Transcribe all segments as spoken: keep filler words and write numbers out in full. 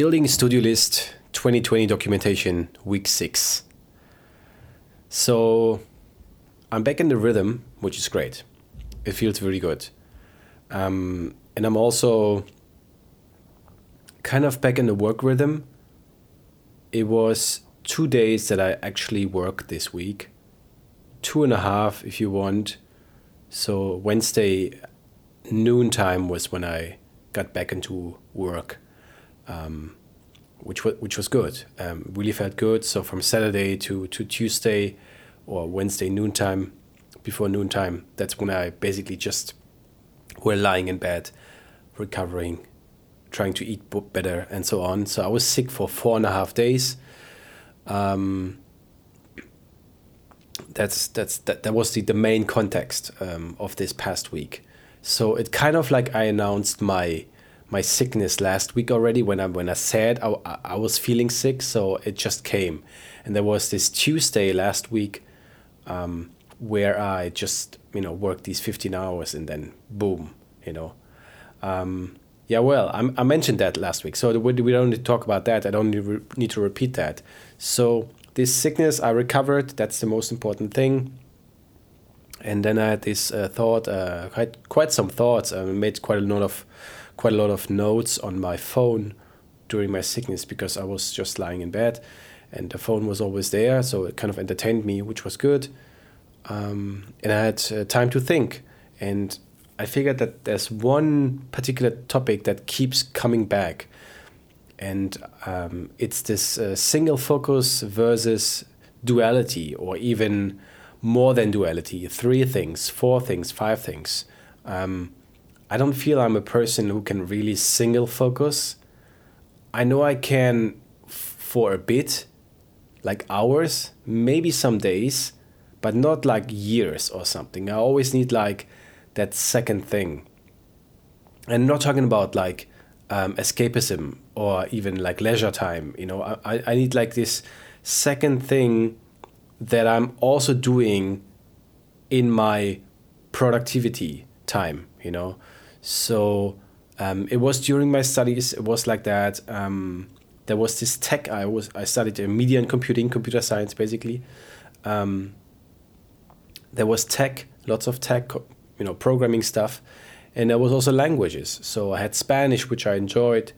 Building Studiolist twenty twenty documentation, week six. So I'm back in the rhythm, which is great. It feels really good. Um, and I'm also kind of back in the work rhythm. It was two days that I actually worked this week. Two and a half, if you want. So Wednesday noontime was when I got back into work. Um, which was which was good. Um, really felt good. So from Saturday to, to Tuesday, or Wednesday noontime, before noontime, that's when I basically just were lying in bed, recovering, trying to eat better, and so on. So I was sick for four and a half days. Um, that's that's that that was the, the main context um, of this past week. So it kind of like I announced my. my sickness last week already when I when I said I, I was feeling sick, so it just came. And there was this Tuesday last week um, where I just, you know, worked these fifteen hours and then boom, you know. Um, yeah, well, I, I mentioned that last week, so we don't need to talk about that. I don't need to repeat that. So this sickness, I recovered. That's the most important thing. And then I had this uh, thought, uh, quite, quite some thoughts. I made quite a lot of quite a lot of notes on my phone during my sickness because I was just lying in bed and the phone was always there, so it kind of entertained me, which was good. Um, and I had uh, time to think, and I figured that there's one particular topic that keeps coming back, and um, it's this uh, single focus versus duality, or even more than duality, three things, four things, five things. Um, I don't feel I'm a person who can really single focus. I know I can f- for a bit, like hours, maybe some days, but not like years or something. I always need like that second thing. And I'm not talking about like um, escapism or even like leisure time. You know, I, I need like this second thing that I'm also doing in my productivity time, you know. So um, it was during my studies, it was like that. Um, there was this tech, I was I studied in media and computing, computer science basically. Um, there was tech, lots of tech, you know, programming stuff. And there was also languages. So I had Spanish, which I enjoyed.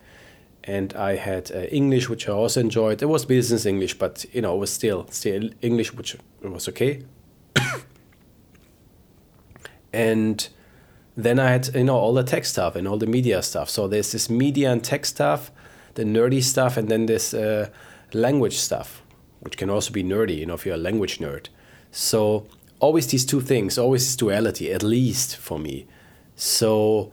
And I had uh, English, which I also enjoyed. It was business English, but, you know, it was still, still English, which was okay. And then I had, you know, all the tech stuff and all the media stuff. So there's this media and tech stuff, the nerdy stuff, and then this uh, language stuff, which can also be nerdy, you know, if you're a language nerd. So always these two things, always this duality, at least for me. So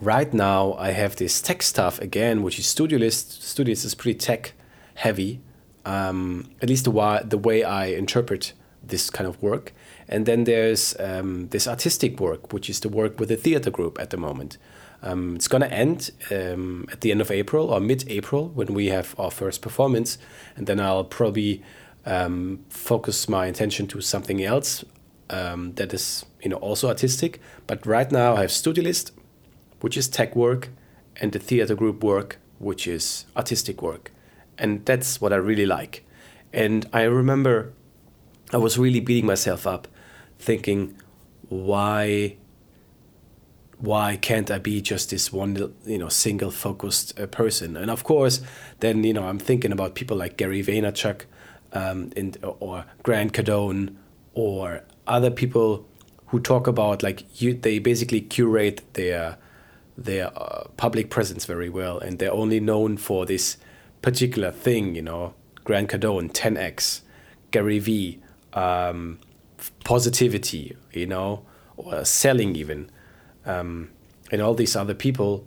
right now I have this tech stuff again, which is Studiolist. Studiolist is pretty tech heavy, um, at least the, wa- the way I interpret this kind of work. And then there's um, this artistic work, which is the work with the theater group at the moment. Um, it's going to end um, at the end of April or mid-April when we have our first performance. And then I'll probably um, focus my attention to something else um, that is, you know, also artistic. But right now I have Studiolist, which is tech work, and the theater group work, which is artistic work. And that's what I really like. And I remember I was really beating myself up, thinking, why, why can't I be just this one, you know, single focused uh, person? And of course, then, you know, I'm thinking about people like Gary Vaynerchuk, um, and or Grant Cardone, or other people who talk about like you. They basically curate their their uh, public presence very well, and they're only known for this particular thing. You know, Grant Cardone, ten X, Gary V. Um, positivity, you know, or selling even, um, and all these other people.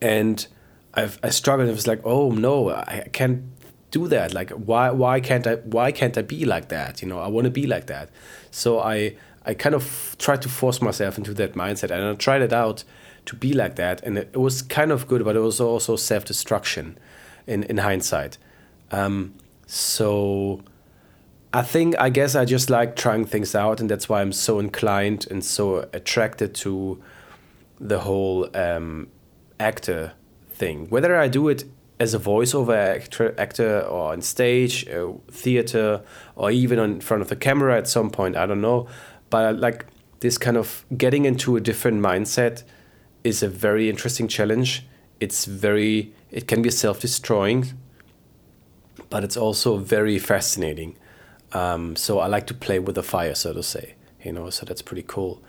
And I've, I struggled. I was like, oh no, I can't do that. Like, why, why can't I, why can't I be like that? You know, I want to be like that. So I, I kind of tried to force myself into that mindset, and I tried it out to be like that. And it was kind of good, but it was also self-destruction in, in hindsight. Um, so I think, I guess I just like trying things out, and that's why I'm so inclined and so attracted to the whole um, actor thing. Whether I do it as a voiceover actor, actor or on stage, uh, theater, or even in front of the camera at some point, I don't know. But I like this kind of getting into a different mindset is a very interesting challenge. It's very, it can be self-destroying, but it's also very fascinating. Um, so I like to play with the fire, so to say, you know, so that's pretty cool.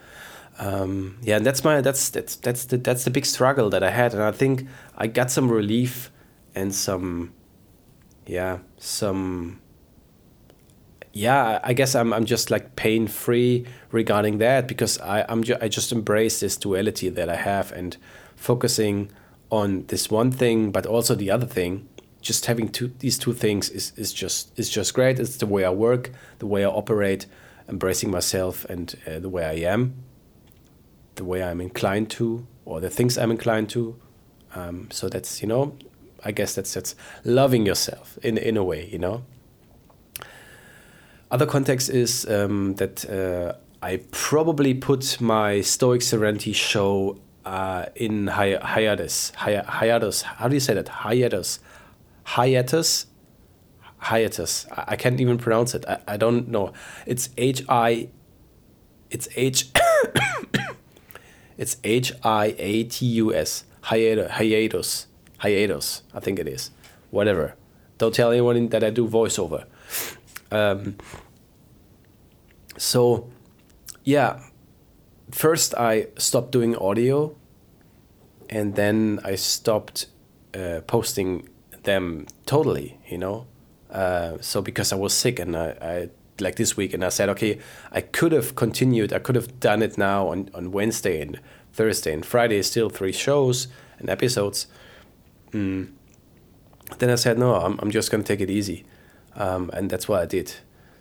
Um, yeah, and that's my, that's, that's, that's the, that's the big struggle that I had. And I think I got some relief and some, yeah, some, yeah, I guess I'm I'm just like pain free regarding that, because I I'm ju- I just embrace this duality that I have, and focusing on this one thing but also the other thing, just having two these two things is, is just is just great. It's the way I work, the way I operate, embracing myself and uh, the way I am, the way I'm inclined to, or the things I'm inclined to. Um, so that's, you know, I guess that's that's loving yourself in in a way, you know. Other context is um, that uh, I probably put my Stoic Serenity show uh, in hi- hiatus. Hi- hiatus. How do you say that? Hiatus. Hiatus? Hiatus. I, I can't even pronounce it. I, I don't know. It's H I... It's H... it's H I A T U S. Hiatus. Hiatus. Hiatus. I think it is. Whatever. Don't tell anyone that I do voiceover. Um, so, yeah, first I stopped doing audio, and then I stopped uh, posting them totally, you know, uh, so because I was sick, and I, I, like this week, and I said, okay, I could have continued, I could have done it now on, on Wednesday and Thursday and Friday, still three shows and episodes. Mm. Then I said, no, I'm, I'm just going to take it easy. Um, and that's what I did.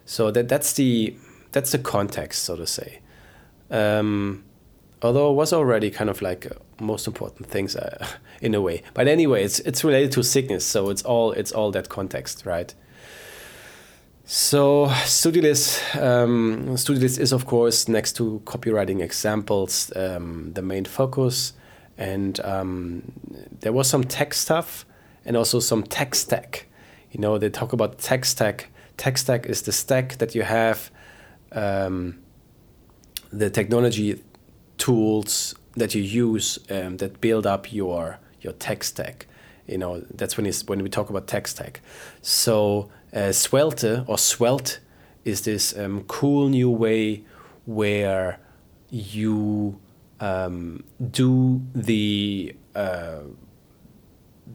So that that's the that's the context, so to say. Um, although it was already kind of like most important things uh, in a way. But anyway, it's it's related to sickness, so it's all it's all that context, right? So Studiolist, um, Studiolist is of course next to copywriting examples, um, the main focus, and um, there was some tech stuff and also some tech stack. You know, they talk about tech stack. Tech stack is the stack that you have, um, the technology tools that you use um, that build up your your tech stack. You know, that's when it's, when we talk about tech stack. So uh, Svelte or Svelte is this um, cool new way where you um, do the uh,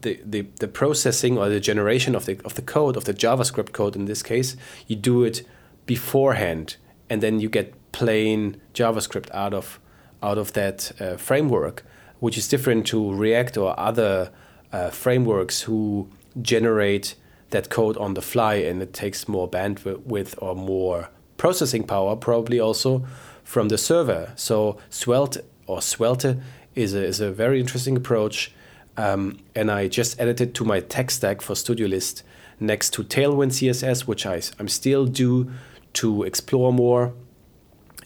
The, the, the processing or the generation of the of the code, of the JavaScript code in this case. You do it beforehand, and then you get plain JavaScript out of out of that uh, framework, which is different to React or other uh, frameworks who generate that code on the fly, and it takes more bandwidth or more processing power, probably also from the server. So Svelte or Svelte is a, is a very interesting approach. Um, and I just added it to my tech stack for Studiolist next to Tailwind C S S, which I I'm still due to explore more,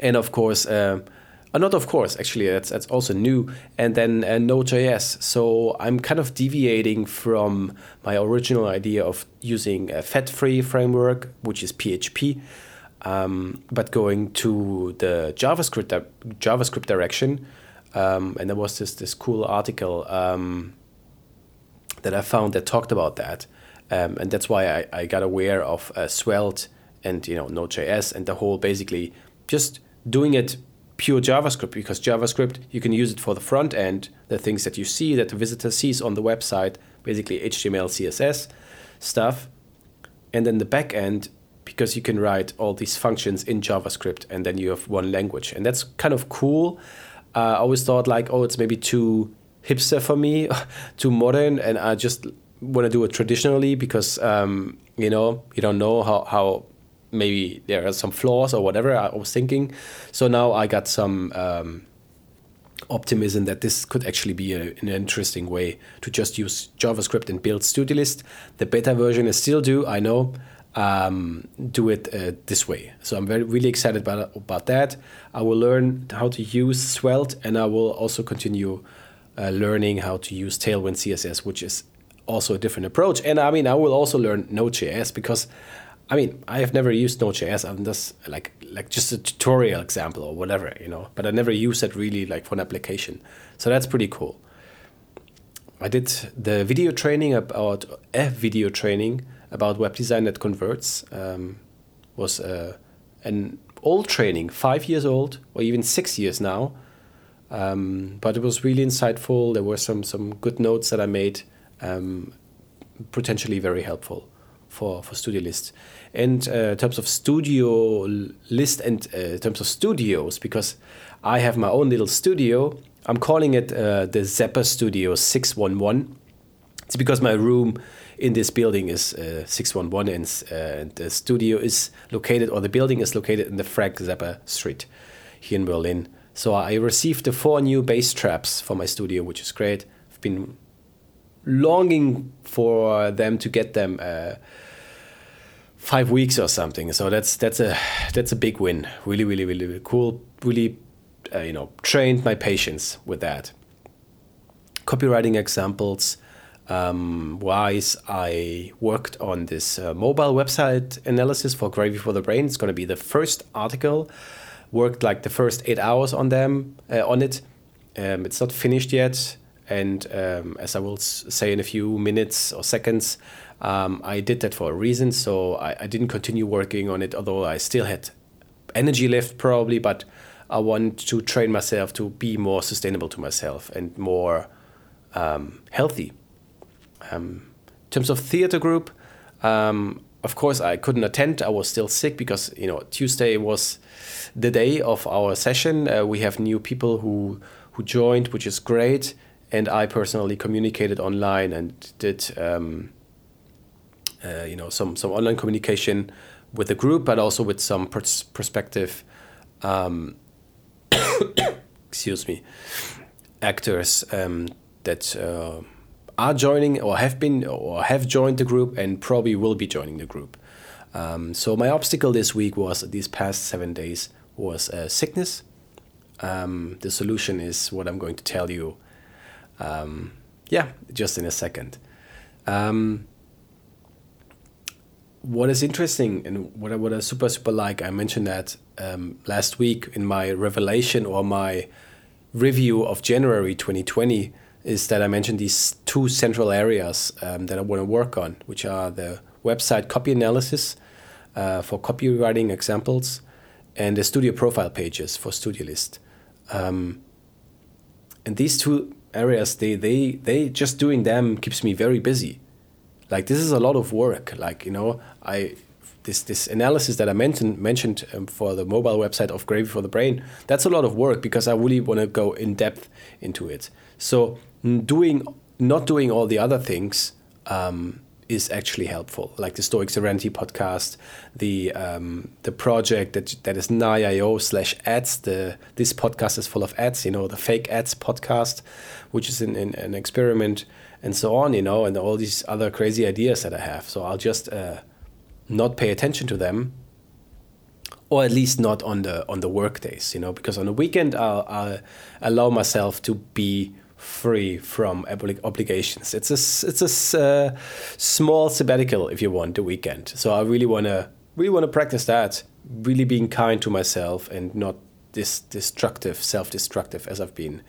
and of course, uh, uh, not of course, actually that's that's also new. And then uh, Node dot J S. So I'm kind of deviating from my original idea of using a fat-free framework, which is P H P, um, but going to the JavaScript di- JavaScript direction. Um, and there was this this cool article. Um, that I found that talked about that. Um, and that's why I, I got aware of uh, Svelte and, you know, Node dot J S and the whole basically just doing it pure JavaScript, because JavaScript, you can use it for the front end, the things that you see, that the visitor sees on the website, basically H T M L, C S S stuff. And then the back end, because you can write all these functions in JavaScript, and then you have one language. And that's kind of cool. Uh, I always thought like, oh, it's maybe too hipster for me, too modern, and I just want to do it traditionally because, um, you know, you don't know how, how maybe there are some flaws or whatever I was thinking. So now I got some um, optimism that this could actually be a, an interesting way to just use JavaScript and build Studiolist. The beta version is still due, I know. Um, do it uh, this way. So I'm very really excited about, about that. I will learn how to use Svelte, and I will also continue Uh, learning how to use Tailwind C S S, which is also a different approach. And I mean, I will also learn Node.js because, I mean, I have never used Node.js. I'm just like like just a tutorial example or whatever, you know. But I never use it really like for an application. So that's pretty cool. I did the video training about a video training about web design that converts. Um, was uh, an old training, five years old or even six years now. Um, but it was really insightful. There were some some good notes that I made, um, potentially very helpful for for Studiolist. And uh, in terms of Studiolist and uh, in terms of studios, because I have my own little studio. I'm calling it uh, the Zappa Studio six one one. It's because my room in this building is uh, six one one, and uh, the studio is located, or the building is located in the Frank Zappa Street here in Berlin. So I received the four new bass traps for my studio, which is great. I've been longing for them to get them uh, five weeks or something. So that's that's a that's a big win. Really, really, really, really cool. Really, uh, you know, trained my patience with that. Copywriting examples. Um, wise, I worked on this uh, mobile website analysis for Gravy for the Brain. It's going to be the first article. Worked like the first eight hours on them uh, on it. Um, it's not finished yet, and um, as I will s- say in a few minutes or seconds, um, I did that for a reason. So I, I didn't continue working on it, although I still had energy left probably. But I want to train myself to be more sustainable to myself and more um, healthy. Um, in terms of theater group, um, of course I couldn't attend. I was still sick because you know Tuesday was the day of our session. Uh, we have new people who who joined, which is great. And I personally communicated online and did um, uh, you know some some online communication with the group, but also with some pers- perspective. Um, excuse me, actors um, that uh, are joining or have been or have joined the group and probably will be joining the group. Um, so my obstacle this week was, these past seven days, was uh, sickness. Um, the solution is what I'm going to tell you, um, yeah, just in a second. Um, what is interesting and what I, what I super, super like, I mentioned that um, last week in my revelation or my review of January twenty twenty, is that I mentioned these two central areas um, that I want to work on, which are the website copy analysis uh, for copywriting examples, and the studio profile pages for Studiolist. Um, and these two areas, they, they, they just doing them keeps me very busy. Like, this is a lot of work. Like, you know, I this this analysis that I mentioned mentioned um, for the mobile website of Gravy for the Brain, that's a lot of work because I really want to go in depth into it. So doing not doing all the other things um, is actually helpful, like the Stoic Serenity podcast, the um, the project that that is nine dot io slash ads. The this podcast is full of ads, you know, the fake ads podcast, which is an, an, an experiment, and so on, you know, and all these other crazy ideas that I have. So I'll just uh, not pay attention to them, or at least not on the on the work days, you know, because on the weekend I'll, I'll allow myself to be free from obligations. It's a it's a uh, small sabbatical, if you want, the weekend. So I really wanna really wanna practice that, really being kind to myself and not this destructive, self-destructive as I've been.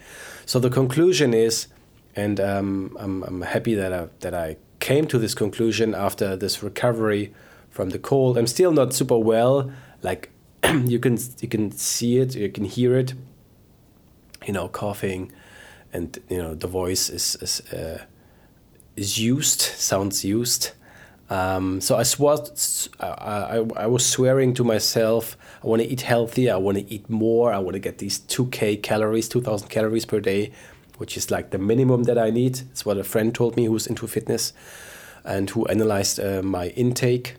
So the conclusion is, and um, I'm I'm happy that I that I came to this conclusion after this recovery from the cold. I'm still not super well. Like you can you can see it, you can hear it. You know, coughing. And you know the voice is is, uh, is used, sounds used. Um, so I swore, I, I I was swearing to myself, I want to eat healthy, I want to eat more, I want to get these two K calories, two thousand calories per day, which is like the minimum that I need. It's what a friend told me who's into fitness, and who analyzed uh, my intake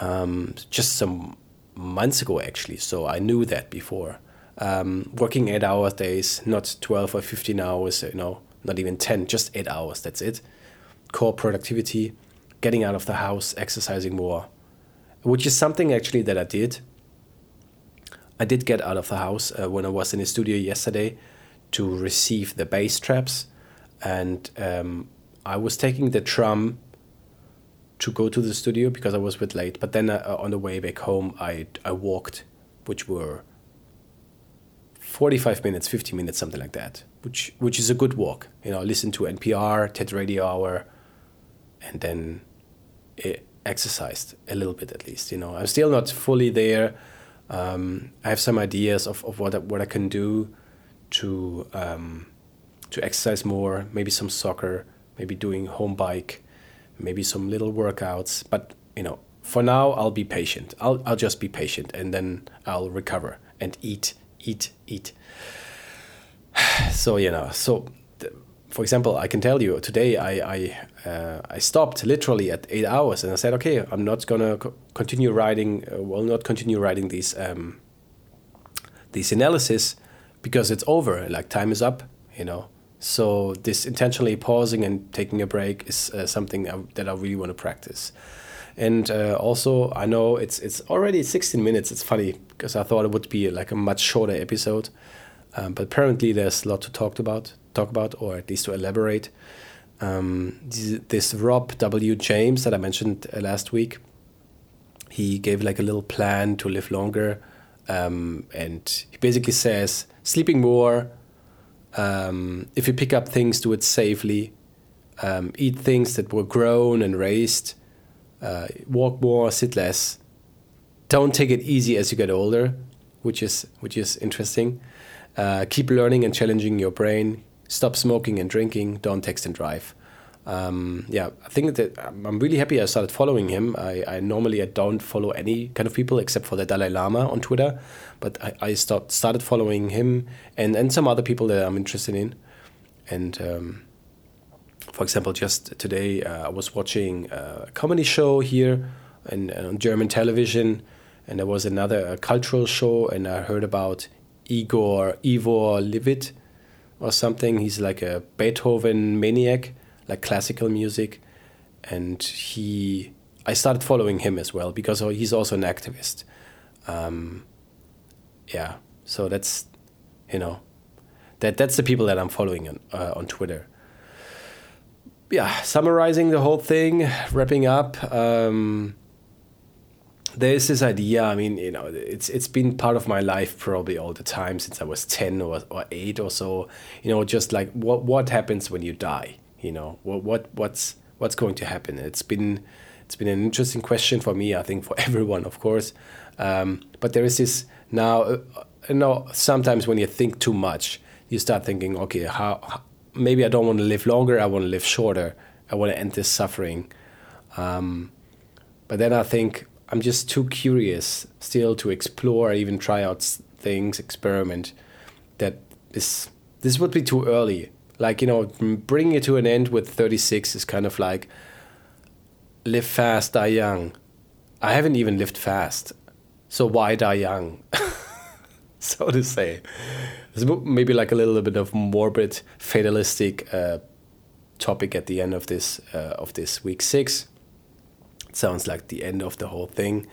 um, just some months ago actually. So I knew that before. Um, working eight hour days, not twelve or fifteen hours, you know, not even ten, just eight hours. That's it. Core productivity, getting out of the house, exercising more, which is something actually that I did. I did get out of the house uh, when I was in the studio yesterday to receive the bass traps, and um, I was taking the tram to go to the studio because I was a bit late. But then uh, on the way back home, I I walked, which were forty-five minutes, fifty minutes, something like that, which which is a good walk. You know, listen to N P R, TED Radio Hour, and then it exercised a little bit at least. You know, I'm still not fully there. Um, I have some ideas of, of what I, what I can do to um, to exercise more. Maybe some soccer, maybe doing home bike, maybe some little workouts. But you know, for now I'll be patient. I'll I'll just be patient, and then I'll recover and eat, eat, eat. So you know, so th- for example, I can tell you today I I uh, I stopped literally at eight hours, and I said, okay, I'm not gonna co- continue writing. Uh, well, not continue writing these um, these analysis because it's over. Like time is up, you know. So this intentionally pausing and taking a break is uh, something I, that I really want to practice. And uh, also, I know it's it's already sixteen minutes. It's funny because I thought it would be like a much shorter episode, um, but apparently there's a lot to talk about, talk about, or at least to elaborate. Um, this, this Rob W. James that I mentioned uh, last week, he gave like a little plan to live longer, um, and he basically says sleeping more. Um, if you pick up things, do it safely. Um, eat things that were grown and raised. Uh, walk more, sit less. Don't take it easy as you get older, which is which is interesting. Uh, keep learning and challenging your brain. Stop smoking and drinking. Don't text and drive. Um, yeah, I think that I'm really happy I started following him. I, I normally I don't follow any kind of people except for the Dalai Lama on Twitter, but I, I start, started following him and, and some other people that I'm interested in. And um, for example, just today uh, I was watching a comedy show here in, on German television, and there was another a cultural show, and I heard about Igor Ivo Levit or something. He's like a Beethoven maniac, like classical music, and he, I started following him as well because he's also an activist. Um, yeah, so that's, you know, that that's the people that I'm following on, uh, on Twitter. Yeah, summarizing the whole thing, wrapping up, um, there's this idea, I mean, you know, it's it's been part of my life probably all the time since I was ten or, or eight or so, you know, just like what what happens when you die? You know, what what what's what's going to happen? It's been it's been an interesting question for me. I think for everyone, of course. Um, but there is this now. Uh, you know, sometimes when you think too much, you start thinking, okay, how, how maybe I don't want to live longer. I want to live shorter. I want to end this suffering. Um, but then I think I'm just too curious still to explore, even try out things, experiment. That this this would be too early. Like, you know, bringing it to an end with thirty-six is kind of like live fast, die young. I haven't even lived fast, so why die young? So to say. It's maybe like a little bit of morbid, fatalistic uh, topic at the end of this uh, of this week six. It sounds like the end of the whole thing.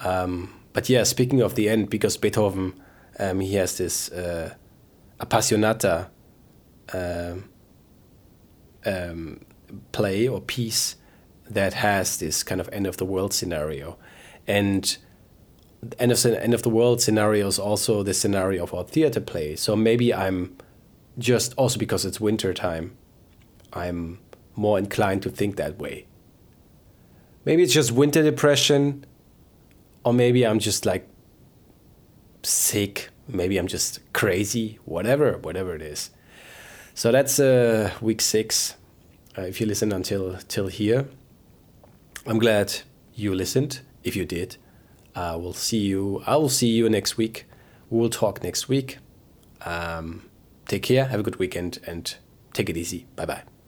Um, but yeah, speaking of the end, because Beethoven, um, he has this uh, Appassionata, Um, um, play or piece that has this kind of end of the world scenario, and end of end of the world scenario is also the scenario of our theater play. So maybe I'm just also because it's winter time, I'm more inclined to think that way. Maybe it's just winter depression, or maybe I'm just like sick. Maybe I'm just crazy. Whatever, whatever it is. So that's uh, week six. Uh, if you listened until till here, I'm glad you listened. If you did, I uh, will see you. I will see you next week. We will talk next week. Um, take care. Have a good weekend and take it easy. Bye bye.